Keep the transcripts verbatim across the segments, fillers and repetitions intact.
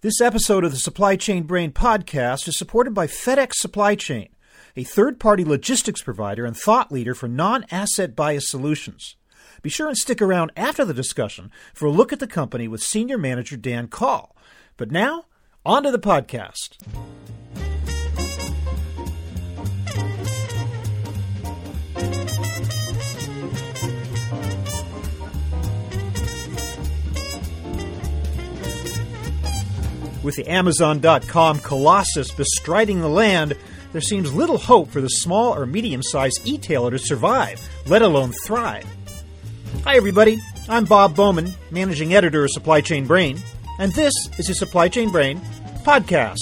This episode of the Supply Chain Brain podcast is supported by FedEx Supply Chain, a third-party logistics provider and thought leader for non-asset bias solutions. Be sure and stick around after the discussion for a look at the company with Senior Manager Dan Call. But now, on to the podcast. With the Amazon dot com colossus bestriding the land, there seems little hope for the small or medium-sized e-tailer to survive, let alone thrive. Hi, everybody. I'm Bob Bowman, managing editor of Supply Chain Brain, and this is the Supply Chain Brain podcast.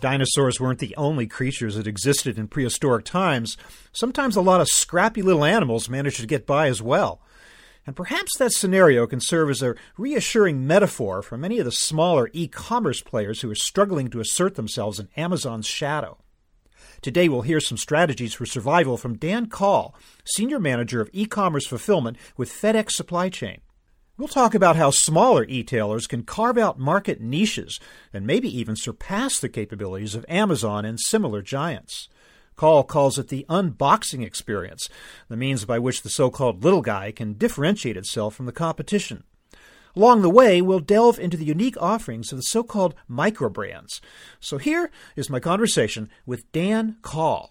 Dinosaurs weren't the only creatures that existed in prehistoric times. Sometimes a lot of scrappy little animals managed to get by as well. And perhaps that scenario can serve as a reassuring metaphor for many of the smaller e-commerce players who are struggling to assert themselves in Amazon's shadow. Today we'll hear some strategies for survival from Dan Call, Senior Manager of E-commerce Fulfillment with FedEx Supply Chain. We'll talk about how smaller e-tailers can carve out market niches and maybe even surpass the capabilities of Amazon and similar giants. Call calls it the unboxing experience, the means by which the so-called little guy can differentiate itself from the competition. Along the way, we'll delve into the unique offerings of the so-called microbrands. So here is my conversation with Dan Call.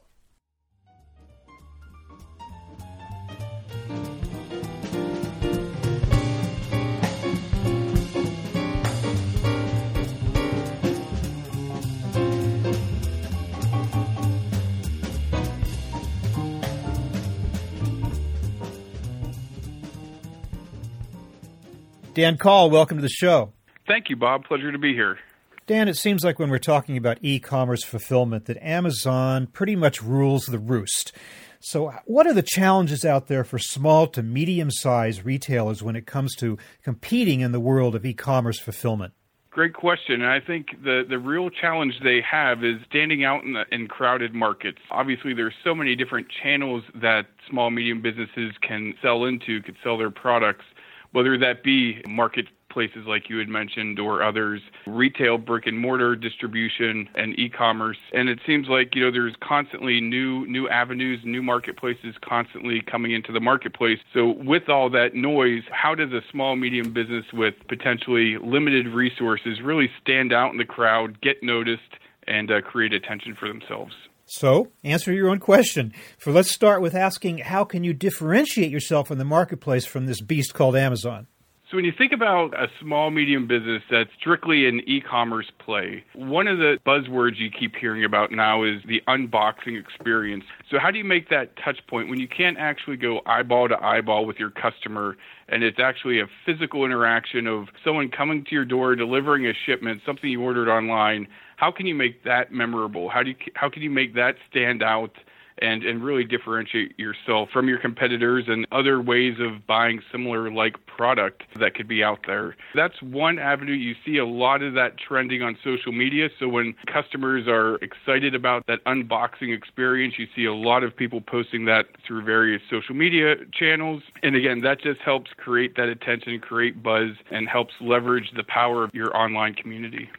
Dan Call, welcome to the show. Thank you, Bob. Pleasure to be here. Dan, it seems like when we're talking about e-commerce fulfillment that Amazon pretty much rules the roost. So what are the challenges out there for small to medium-sized retailers when it comes to competing in the world of e-commerce fulfillment? Great question. And I think the, the real challenge they have is standing out in, the, in crowded markets. Obviously, there's so many different channels that small, medium businesses can sell into, could sell their products, whether that be marketplaces like you had mentioned or others, retail, brick and mortar distribution and e-commerce. And it seems like, you know, there's constantly new new avenues, new marketplaces constantly coming into the marketplace. So with all that noise, how does a small, medium business with potentially limited resources really stand out in the crowd, get noticed, and uh, create attention for themselves? So answer your own question. For let's start with asking, how can you differentiate yourself in the marketplace from this beast called Amazon? So when you think about a small, medium business that's strictly an e-commerce play, one of the buzzwords you keep hearing about now is the unboxing experience. So how do you make that touch point when you can't actually go eyeball to eyeball with your customer and it's actually a physical interaction of someone coming to your door, delivering a shipment, something you ordered online? How can you make that memorable? How do you, how can you make that stand out and, and really differentiate yourself from your competitors and other ways of buying similar-like product that could be out there? That's one avenue. You see a lot of that trending on social media. So when customers are excited about that unboxing experience, you see a lot of people posting that through various social media channels. And again, that just helps create that attention, create buzz, and helps leverage the power of your online community.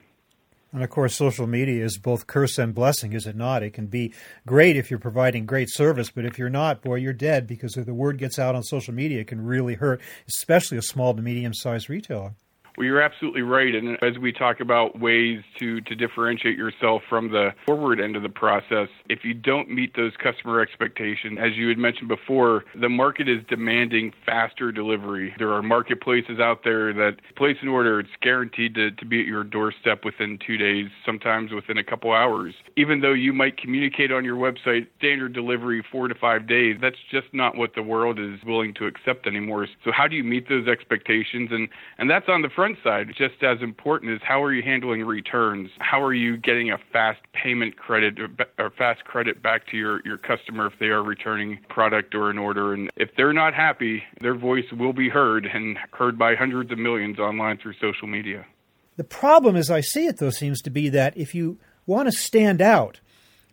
And, of course, social media is both curse and blessing, is it not? It can be great if you're providing great service, but if you're not, boy, you're dead, because if the word gets out on social media, it can really hurt, especially a small to medium-sized retailer. Well, you're absolutely right. And as we talk about ways to, to differentiate yourself from the forward end of the process, if you don't meet those customer expectations, as you had mentioned before, the market is demanding faster delivery. There are marketplaces out there that place an order, it's guaranteed to, to be at your doorstep within two days, sometimes within a couple hours. Even though you might communicate on your website standard delivery four to five days, that's just not what the world is willing to accept anymore. So how do you meet those expectations? And, and that's on the front front side, just as important is how are you handling returns? How are you getting a fast payment credit or, or fast credit back to your, your customer if they are returning product or an order? And if they're not happy, their voice will be heard and heard by hundreds of millions online through social media. The problem, as I see it, though, seems to be that if you want to stand out,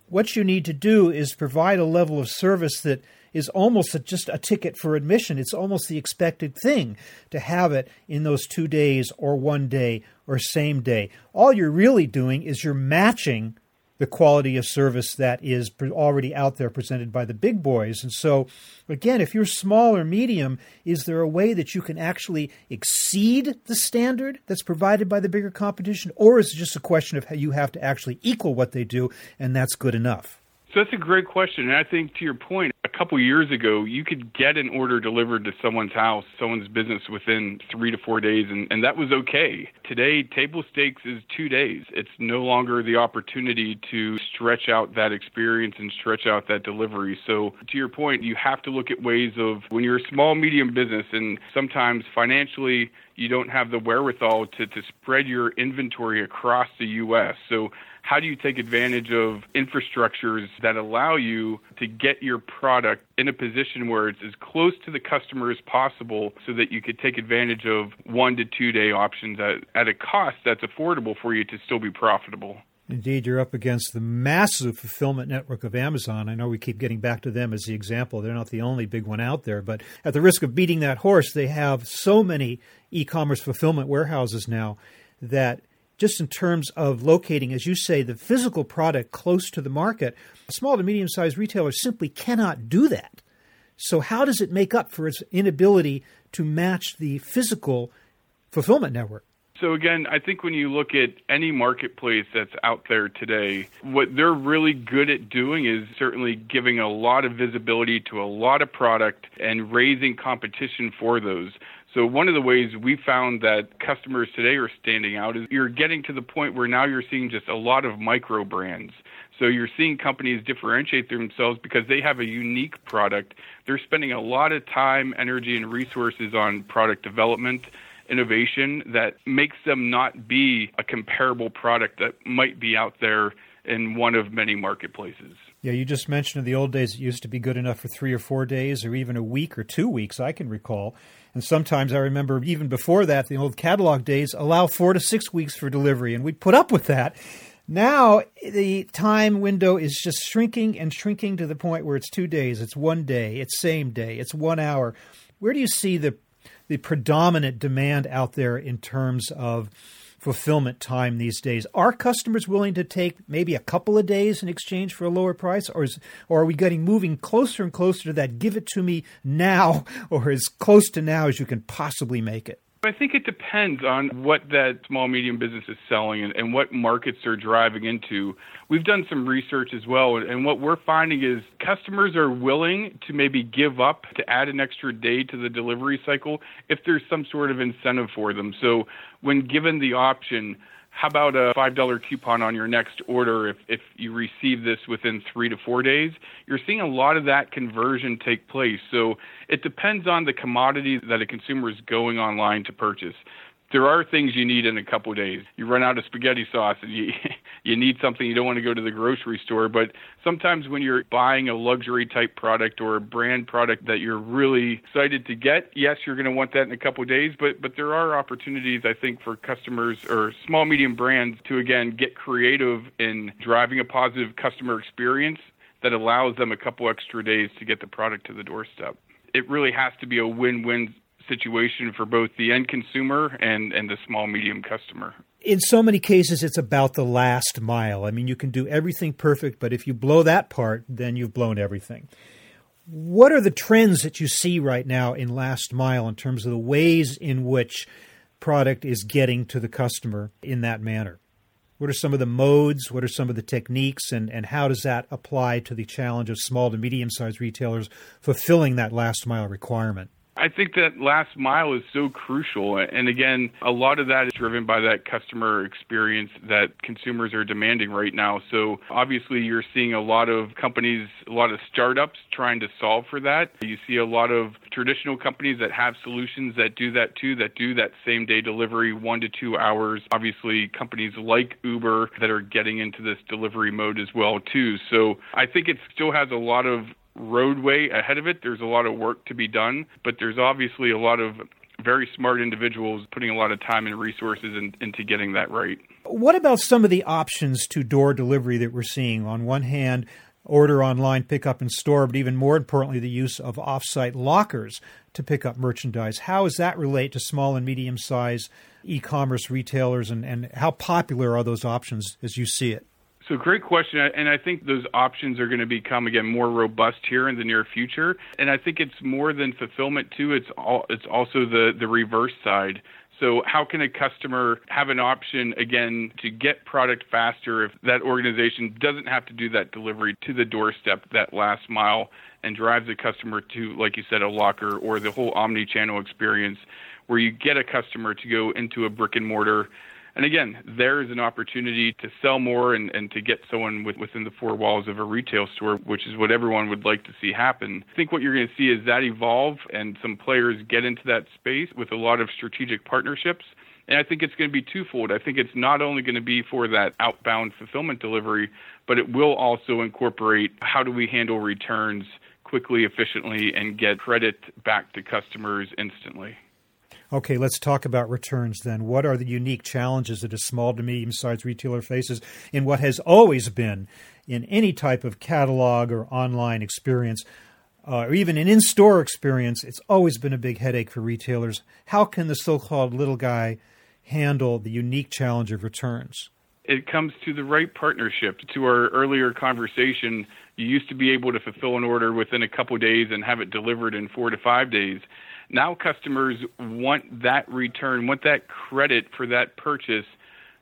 what you need to do is provide a level of service that is almost a, just a ticket for admission. It's almost the expected thing to have it in those two days or one day or same day. All you're really doing is you're matching the quality of service that is pre- already out there presented by the big boys. And so, again, if you're small or medium, is there a way that you can actually exceed the standard that's provided by the bigger competition? Or is it just a question of how you have to actually equal what they do, and that's good enough? So that's a great question. And I think to your point, a couple of years ago, you could get an order delivered to someone's house, someone's business within three to four days, and, and that was okay. Today, table stakes is two days. It's no longer the opportunity to stretch out that experience and stretch out that delivery. So to your point, you have to look at ways of when you're a small, medium business, and sometimes financially, you don't have the wherewithal to, to spread your inventory across the U S. So how do you take advantage of infrastructures that allow you to get your product in a position where it's as close to the customer as possible so that you could take advantage of one to two day options at, at a cost that's affordable for you to still be profitable? Indeed, you're up against the massive fulfillment network of Amazon. I know we keep getting back to them as the example. They're not the only big one out there, but at the risk of beating that horse, they have so many e-commerce fulfillment warehouses now that just in terms of locating, as you say, the physical product close to the market, small to medium-sized retailers simply cannot do that. So how does it make up for its inability to match the physical fulfillment network? So again, I think when you look at any marketplace that's out there today, what they're really good at doing is certainly giving a lot of visibility to a lot of product and raising competition for those. So one of the ways we found that customers today are standing out is you're getting to the point where now you're seeing just a lot of micro brands. So you're seeing companies differentiate themselves because they have a unique product. They're spending a lot of time, energy, and resources on product development, innovation that makes them not be a comparable product that might be out there in one of many marketplaces. Yeah, you just mentioned in the old days it used to be good enough for three or four days or even a week or two weeks, I can recall. And sometimes I remember even before that, the old catalog days allow four to six weeks for delivery, and we'd put up with that. Now the time window is just shrinking and shrinking to the point where it's two days, it's one day, it's same day, it's one hour. Where do you see the the predominant demand out there in terms of fulfillment time these days? Are customers willing to take maybe a couple of days in exchange for a lower price? Or, is, or are we getting moving closer and closer to that give it to me now or as close to now as you can possibly make it? I think it depends on what that small, medium business is selling and, and what markets they're driving into. We've done some research as well, and what we're finding is customers are willing to maybe give up to add an extra day to the delivery cycle if there's some sort of incentive for them. So when given the option, how about a five dollar coupon on your next order if, if you receive this within three to four days? You're seeing a lot of that conversion take place. So it depends on the commodity that a consumer is going online to purchase. There are things you need in a couple of days. You run out of spaghetti sauce and you you need something. You don't want to go to the grocery store. But sometimes when you're buying a luxury type product or a brand product that you're really excited to get, yes, you're going to want that in a couple of days. But but there are opportunities, I think, for customers or small, medium brands to, again, get creative in driving a positive customer experience that allows them a couple extra days to get the product to the doorstep. It really has to be a win-win situation for both the end consumer and, and the small, medium customer. In so many cases, it's about the last mile. I mean, you can do everything perfect, but if you blow that part, then you've blown everything. What are the trends that you see right now in last mile in terms of the ways in which product is getting to the customer in that manner? What are some of the modes? What are some of the techniques? And, and how does that apply to the challenge of small to medium-sized retailers fulfilling that last mile requirement? I think that last mile is so crucial. And again, a lot of that is driven by that customer experience that consumers are demanding right now. So obviously you're seeing a lot of companies, a lot of startups trying to solve for that. You see a lot of traditional companies that have solutions that do that too, that do that same day delivery, one to two hours. Obviously companies like Uber that are getting into this delivery mode as well too. So I think it still has a lot of roadway ahead of it. There's a lot of work to be done, but there's obviously a lot of very smart individuals putting a lot of time and resources in, into getting that right. What about some of the options to door delivery that we're seeing? On one hand, order online, pick up in store, but even more importantly, the use of off-site lockers to pick up merchandise. How does that relate to small and medium-sized e-commerce retailers, and, and how popular are those options as you see it? So great question, and I think those options are going to become, again, more robust here in the near future. And I think it's more than fulfillment, too. It's all, it's also the, the reverse side. So how can a customer have an option, again, to get product faster if that organization doesn't have to do that delivery to the doorstep, that last mile, and drives the customer to, like you said, a locker or the whole omni-channel experience where you get a customer to go into a brick-and-mortar. And again, there is an opportunity to sell more and, and to get someone with, within the four walls of a retail store, which is what everyone would like to see happen. I think what you're going to see is that evolve and some players get into that space with a lot of strategic partnerships. And I think it's going to be twofold. I think it's not only going to be for that outbound fulfillment delivery, but it will also incorporate how do we handle returns quickly, efficiently, and get credit back to customers instantly. Okay, let's talk about returns then. What are the unique challenges that a small to medium-sized retailer faces in what has always been, in any type of catalog or online experience, uh, or even an in-store experience, it's always been a big headache for retailers. How can the so-called little guy handle the unique challenge of returns? It comes to the right partnership. To our earlier conversation, you used to be able to fulfill an order within a couple of days and have it delivered in four to five days. Now customers want that return, want that credit for that purchase.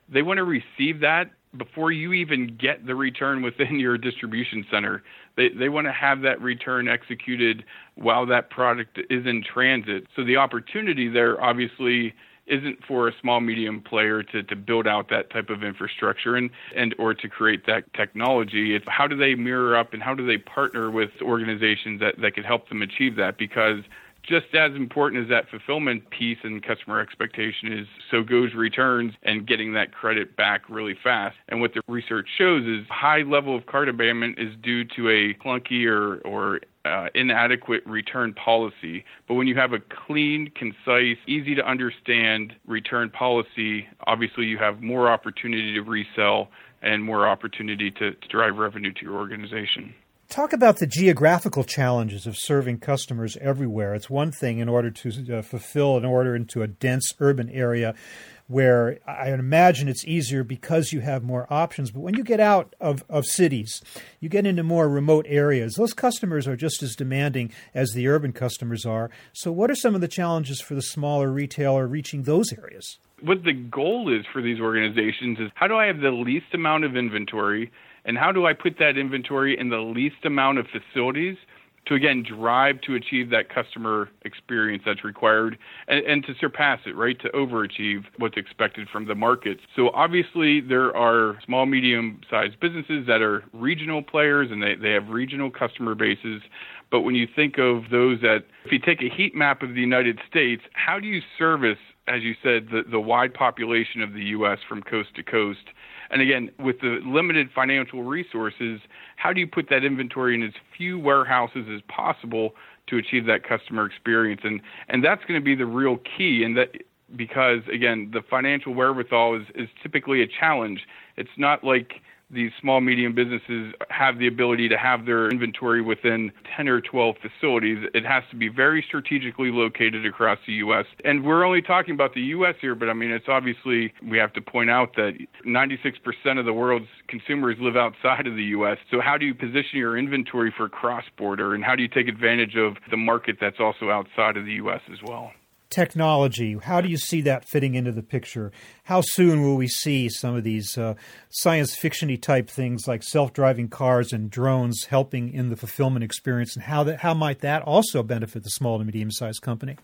They want to receive that before you even get the return within your distribution center. They they want to have that return executed while that product is in transit. So the opportunity there obviously isn't for a small, medium player to, to build out that type of infrastructure and, and or to create that technology. It's how do they mirror up and how do they partner with organizations that, that could help them achieve that? Because just as important as that fulfillment piece and customer expectation is, so goes returns and getting that credit back really fast. And what the research shows is high level of cart abandonment is due to a clunky or, or uh, inadequate return policy. But when you have a clean, concise, easy to understand return policy, obviously you have more opportunity to resell and more opportunity to, to drive revenue to your organization. Talk about the geographical challenges of serving customers everywhere. It's one thing in order to uh, fulfill an order into a dense urban area where I imagine it's easier because you have more options. But when you get out of, of cities, you get into more remote areas, those customers are just as demanding as the urban customers are. So what are some of the challenges for the smaller retailer reaching those areas? What the goal is for these organizations is how do I have the least amount of inventory? And how do I put that inventory in the least amount of facilities to, again, drive to achieve that customer experience that's required and, and to surpass it, right, to overachieve what's expected from the market? So obviously there are small, medium-sized businesses that are regional players and they, they have regional customer bases. But when you think of those that, if you take a heat map of the United States, how do you service, as you said, the, the wide population of the U S from coast to coast? And again, with the limited financial resources, how do you put that inventory in as few warehouses as possible to achieve that customer experience? And and that's going to be the real key, and that because, again, the financial wherewithal is, is typically a challenge. It's not like these small, medium businesses have the ability to have their inventory within ten or twelve facilities. It has to be very strategically located across the U S. And we're only talking about the U S here, but I mean, it's obviously, we have to point out that ninety-six percent of the world's consumers live outside of the U S. So how do you position your inventory for cross-border, and how do you take advantage of the market that's also outside of the U S as well? technology? How do you see that fitting into the picture? How soon will we see some of these uh, science fiction-y type things like self-driving cars and drones helping in the fulfillment experience, and how that, how might that also benefit the small to medium-sized company?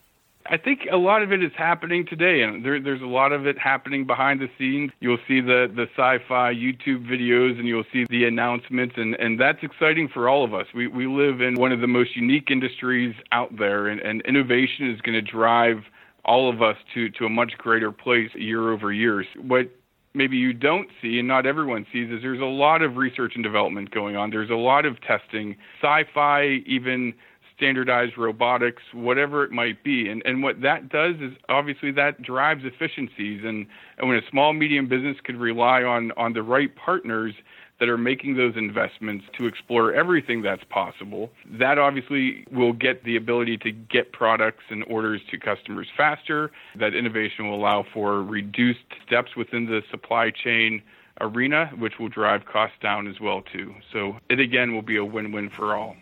I think a lot of it is happening today, and there, there's a lot of it happening behind the scenes. You'll see the, the sci-fi YouTube videos, and you'll see the announcements, and, and that's exciting for all of us. We we live in one of the most unique industries out there, and, and innovation is going to drive all of us to, to a much greater place year over year. What maybe you don't see, and not everyone sees, is there's a lot of research and development going on. There's a lot of testing, sci-fi, even standardized robotics, whatever it might be. And and what that does is obviously that drives efficiencies. And, and when a small, medium business could rely on, on the right partners that are making those investments to explore everything that's possible, that obviously will get the ability to get products and orders to customers faster. That innovation will allow for reduced steps within the supply chain arena, which will drive costs down as well too. So it again will be a win-win for all.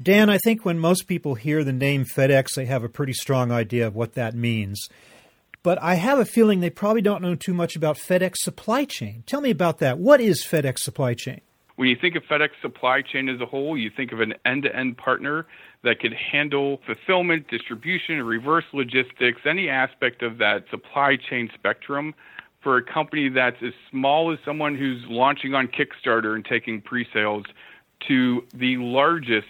Dan, I think when most people hear the name FedEx, they have a pretty strong idea of what that means. But I have a feeling they probably don't know too much about FedEx Supply Chain. Tell me about that. What is FedEx Supply Chain? When you think of FedEx Supply Chain as a whole, you think of an end-to-end partner that could handle fulfillment, distribution, reverse logistics, any aspect of that supply chain spectrum for a company that's as small as someone who's launching on Kickstarter and taking pre-sales to the largest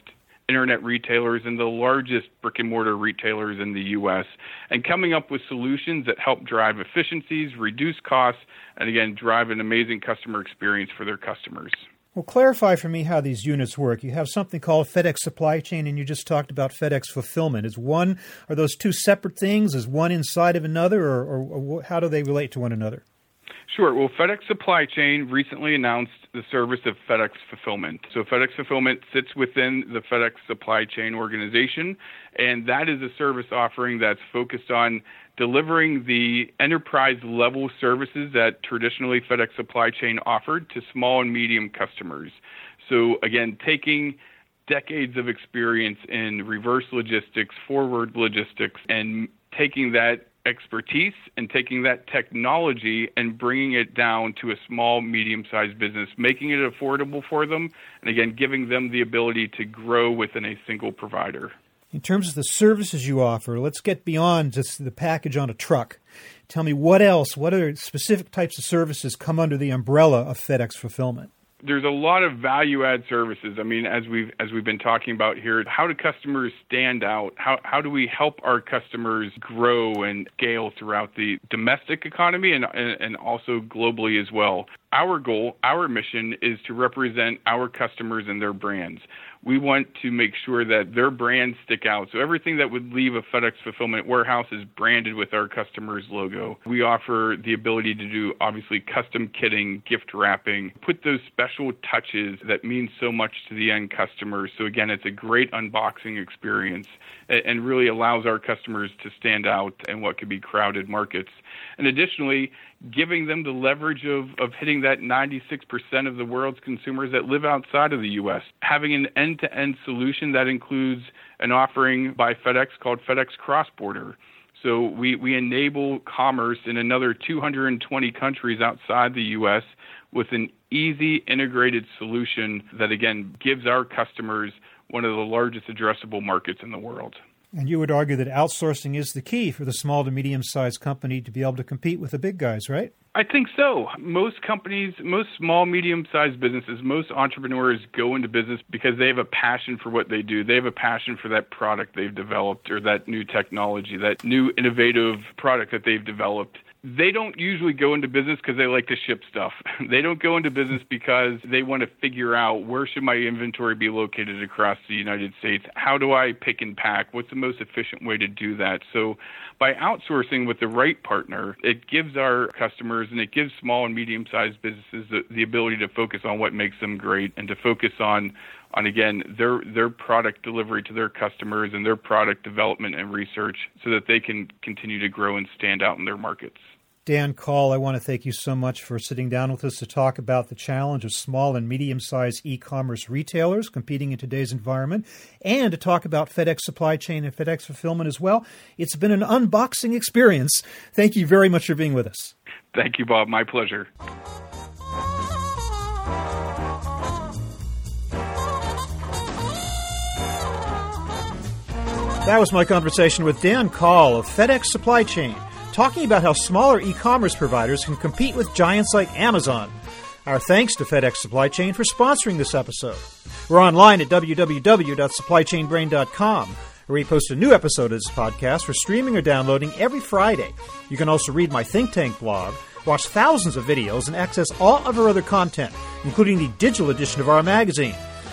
internet retailers and the largest brick-and-mortar retailers in the U S, and coming up with solutions that help drive efficiencies, reduce costs, and again, drive an amazing customer experience for their customers. Well, clarify for me how these units work. You have something called FedEx Supply Chain, and you just talked about FedEx Fulfillment. Is one, are those two separate things? Is one inside of another, or, or, or how do they relate to one another? Sure. Well, FedEx Supply Chain recently announced the service of FedEx Fulfillment. So FedEx Fulfillment sits within the FedEx Supply Chain organization, and that is a service offering that's focused on delivering the enterprise-level services that traditionally FedEx Supply Chain offered to small and medium customers. So again, taking decades of experience in reverse logistics, forward logistics, and taking that expertise and taking that technology and bringing it down to a small, medium-sized business, making it affordable for them, and again, giving them the ability to grow within a single provider. In terms of the services you offer, let's get beyond just the package on a truck. Tell me what else, what other specific types of services come under the umbrella of FedEx Fulfillment? There's a lot of value-add services. I mean, as we've as we've been talking about here, how do customers stand out? How how do we help our customers grow and scale throughout the domestic economy and and also globally as well? Our goal, our mission is to represent our customers and their brands. We want to make sure that their brands stick out. So everything that would leave a FedEx Fulfillment warehouse is branded with our customer's logo. We offer the ability to do, obviously, custom kitting, gift wrapping, put those special touches that mean so much to the end customer. So again, it's a great unboxing experience and really allows our customers to stand out in what could be crowded markets. And additionally, giving them the leverage of, of hitting that ninety-six percent of the world's consumers that live outside of the U S, having an end-to-end solution that includes an offering by FedEx called FedEx Cross-Border. So we, we enable commerce in another two hundred twenty countries outside the U S with an easy integrated solution that, again, gives our customers one of the largest addressable markets in the world. And you would argue that outsourcing is the key for the small to medium-sized company to be able to compete with the big guys, right? I think so. Most companies, most small, medium-sized businesses, most entrepreneurs go into business because they have a passion for what they do. They have a passion for that product they've developed or that new technology, that new innovative product that they've developed. They don't usually go into business because they like to ship stuff. They don't go into business because they want to figure out where should my inventory be located across the United States? How do I pick and pack? What's the most efficient way to do that? So by outsourcing with the right partner, it gives our customers and it gives small and medium-sized businesses the, the ability to focus on what makes them great and to focus on, on again, their their product delivery to their customers and their product development and research so that they can continue to grow and stand out in their markets. Dan Call, I want to thank you so much for sitting down with us to talk about the challenge of small and medium-sized e-commerce retailers competing in today's environment, and to talk about FedEx Supply Chain and FedEx Fulfillment as well. It's been an unboxing experience. Thank you very much for being with us. Thank you, Bob. My pleasure. That was my conversation with Dan Call of FedEx Supply Chain, talking about how smaller e-commerce providers can compete with giants like Amazon. Our thanks to FedEx Supply Chain for sponsoring this episode. We're online at w w w dot supply chain brain dot com, where we post a new episode of this podcast for streaming or downloading every Friday. You can also read my Think Tank blog, watch thousands of videos, and access all of our other content, including the digital edition of our magazine.